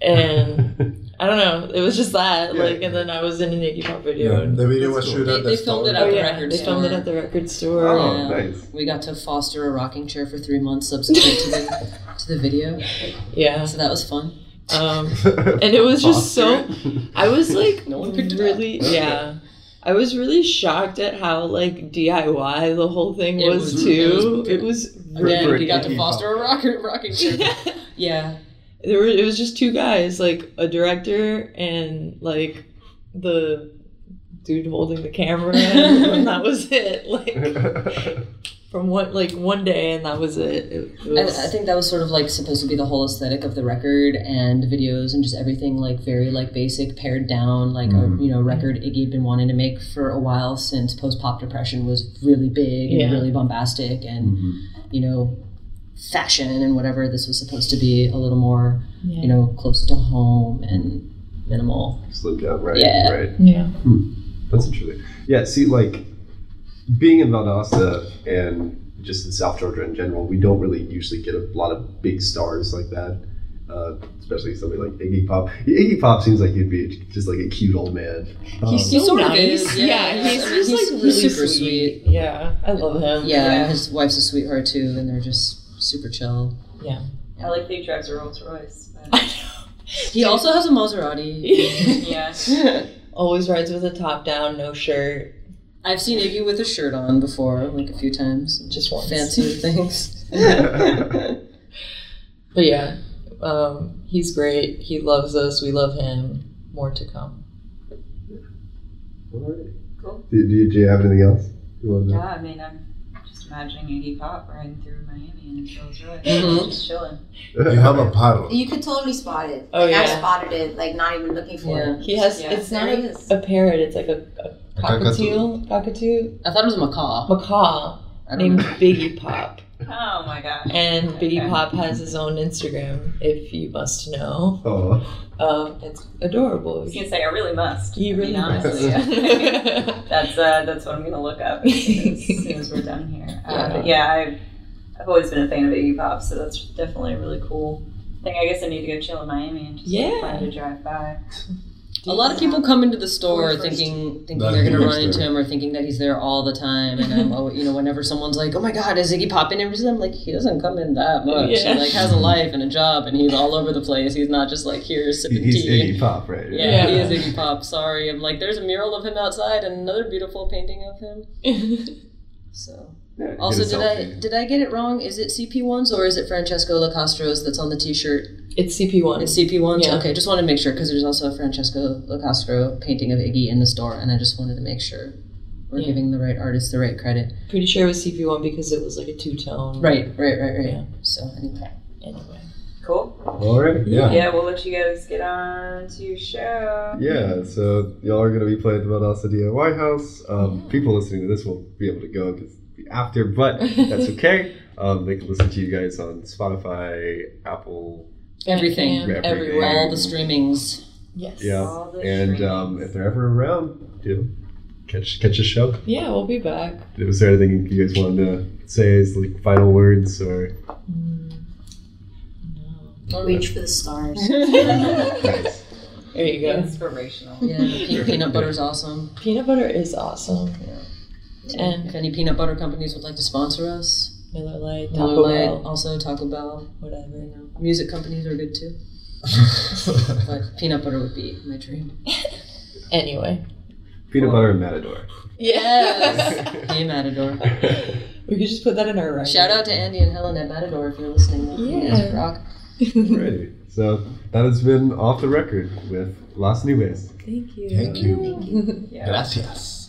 And I don't know, it was just that, yeah. like, and then I was in an Iggy Pop video. Yeah. And the video was cool. shoot at they, the they filmed store. It at oh, the yeah. record they store. They filmed it at the record store. Oh, yeah. Nice. We got to foster a rocking chair for three months subsequent to the to the video. Yeah. So that was fun. Um, and it was just so, I was like, no one picked really, it up. Yeah. I was really shocked at how, like, D I Y the whole thing was, was too. It was really... we got to foster a rocket, rocking chair. Yeah. yeah. There were, it was just two guys, like, a director and, like, the dude holding the camera, and that was it. Like, from what, like, one day, and that was it. it, it was... I, I think that was sort of, like, supposed to be the whole aesthetic of the record and videos and just everything, like, very, like, basic, pared down, like, mm-hmm. a, you know, record Iggy had been wanting to make for a while since post-pop depression was really big and yeah. really bombastic and, mm-hmm. you know, fashion and whatever. This was supposed to be a little more, yeah. you know, close to home and minimal. Slimmed out, right? Yeah. Right. Yeah. Hmm. That's interesting. Yeah, see, like... being in Valdosta and just in South Georgia in general, we don't really usually get a lot of big stars like that, uh, especially somebody like Iggy Pop. Iggy Pop seems like he'd be just like a cute old man. Um, he's so he sort nice. Of is. Yeah, yeah. He's, he's, he's like really super sweet. sweet. Yeah, I love him. Yeah, yeah, and his wife's a sweetheart too, and they're just super chill. Yeah, yeah. I like that he drives a Rolls Royce. I know. He also has a Maserati. Yeah. Always rides with a top down, no shirt. I've seen Iggy with a shirt on before, like a few times. Just once. Fancy things. But yeah, um, he's great. He loves us. We love him. More to come. Yeah. All right. Cool. Do, do, do you have anything else? You yeah, I mean, I'm just imagining Iggy Pop riding through Miami and it feels really mm-hmm. just chilling. You have a puddle. You could totally spot it. Oh, like, yeah. I spotted it, like, not even looking for yeah. it. He has, yeah. it's not it a, a parrot, it's like a... a Cockatoo? Cockatoo? I thought it was a macaw. Macaw named Biggie Pop. Oh my gosh. And Biggie okay. Pop has his own Instagram, if you must know. Oh. Um, it's adorable. I was going to say, I really must. You really I mean, must. Honestly, yeah. that's, uh, that's what I'm going to look up as soon as, as, soon as we're done here. Uh, yeah, but yeah I've, I've always been a fan of Biggie Pop, so that's definitely a really cool thing. I guess I need to go chill in Miami and just yeah. like, find a drive by. A lot of people come into the store thinking thinking they're going to run into him or thinking that he's there all the time. And I'm, you know, whenever someone's like, "Oh my God, is Iggy Pop in every time?" I'm like, he doesn't come in that much. Yeah. He like has a life and a job, and he's all over the place. He's not just like here sipping he's tea. He's Iggy Pop, right? Yeah, yeah, he is Iggy Pop. Sorry, I'm like, there's a mural of him outside and another beautiful painting of him. So. Yeah, also, did I did I get it wrong? Is it C P one's or is it Francesco Lacastro's that's on the T-shirt? It's C P one. It's C P one's? Yeah. Okay, just want to make sure, because there's also a Francesco Lacastro painting of Iggy in the store, and I just wanted to make sure we're yeah. giving the right artist the right credit. Pretty sure it was C P one because it was like a two-tone. Right, right, right, right. Yeah. So, anyway. Anyway. Cool. All right, yeah. Yeah, we'll let you guys get on to your show. Yeah, so y'all are going to be playing at the Valdosta D I Y House. Um, yeah. People listening to this will be able to go, because after, but that's okay. Um, they can listen to you guys on Spotify, Apple, everything, everything. everywhere, all the streamings. Yes. Yeah. All the and um, if they're ever around, you know, catch catch a show. Yeah, we'll be back. Was there anything you guys wanted to say as like final words or? Mm. No. Or reach for the stars. Nice. There you go. Inspirational. Yeah. Peanut, peanut butter's awesome. Peanut butter is awesome. Yeah. And if any peanut butter companies would like to sponsor us, Miller Lite, Miller Taco Light, Bell. Also Taco Bell, whatever. No. Music companies are good too, but peanut butter would be my dream. Anyway, peanut well, butter and Matador. Yes, hey Matador. We could just put that in our writing. Shout out to Andy and Helen at Matador if you're listening. Yeah, rock. Alrighty. So that has been Off the Record with Las Nubes. Thank you. Thank you. Thank you. Gracias.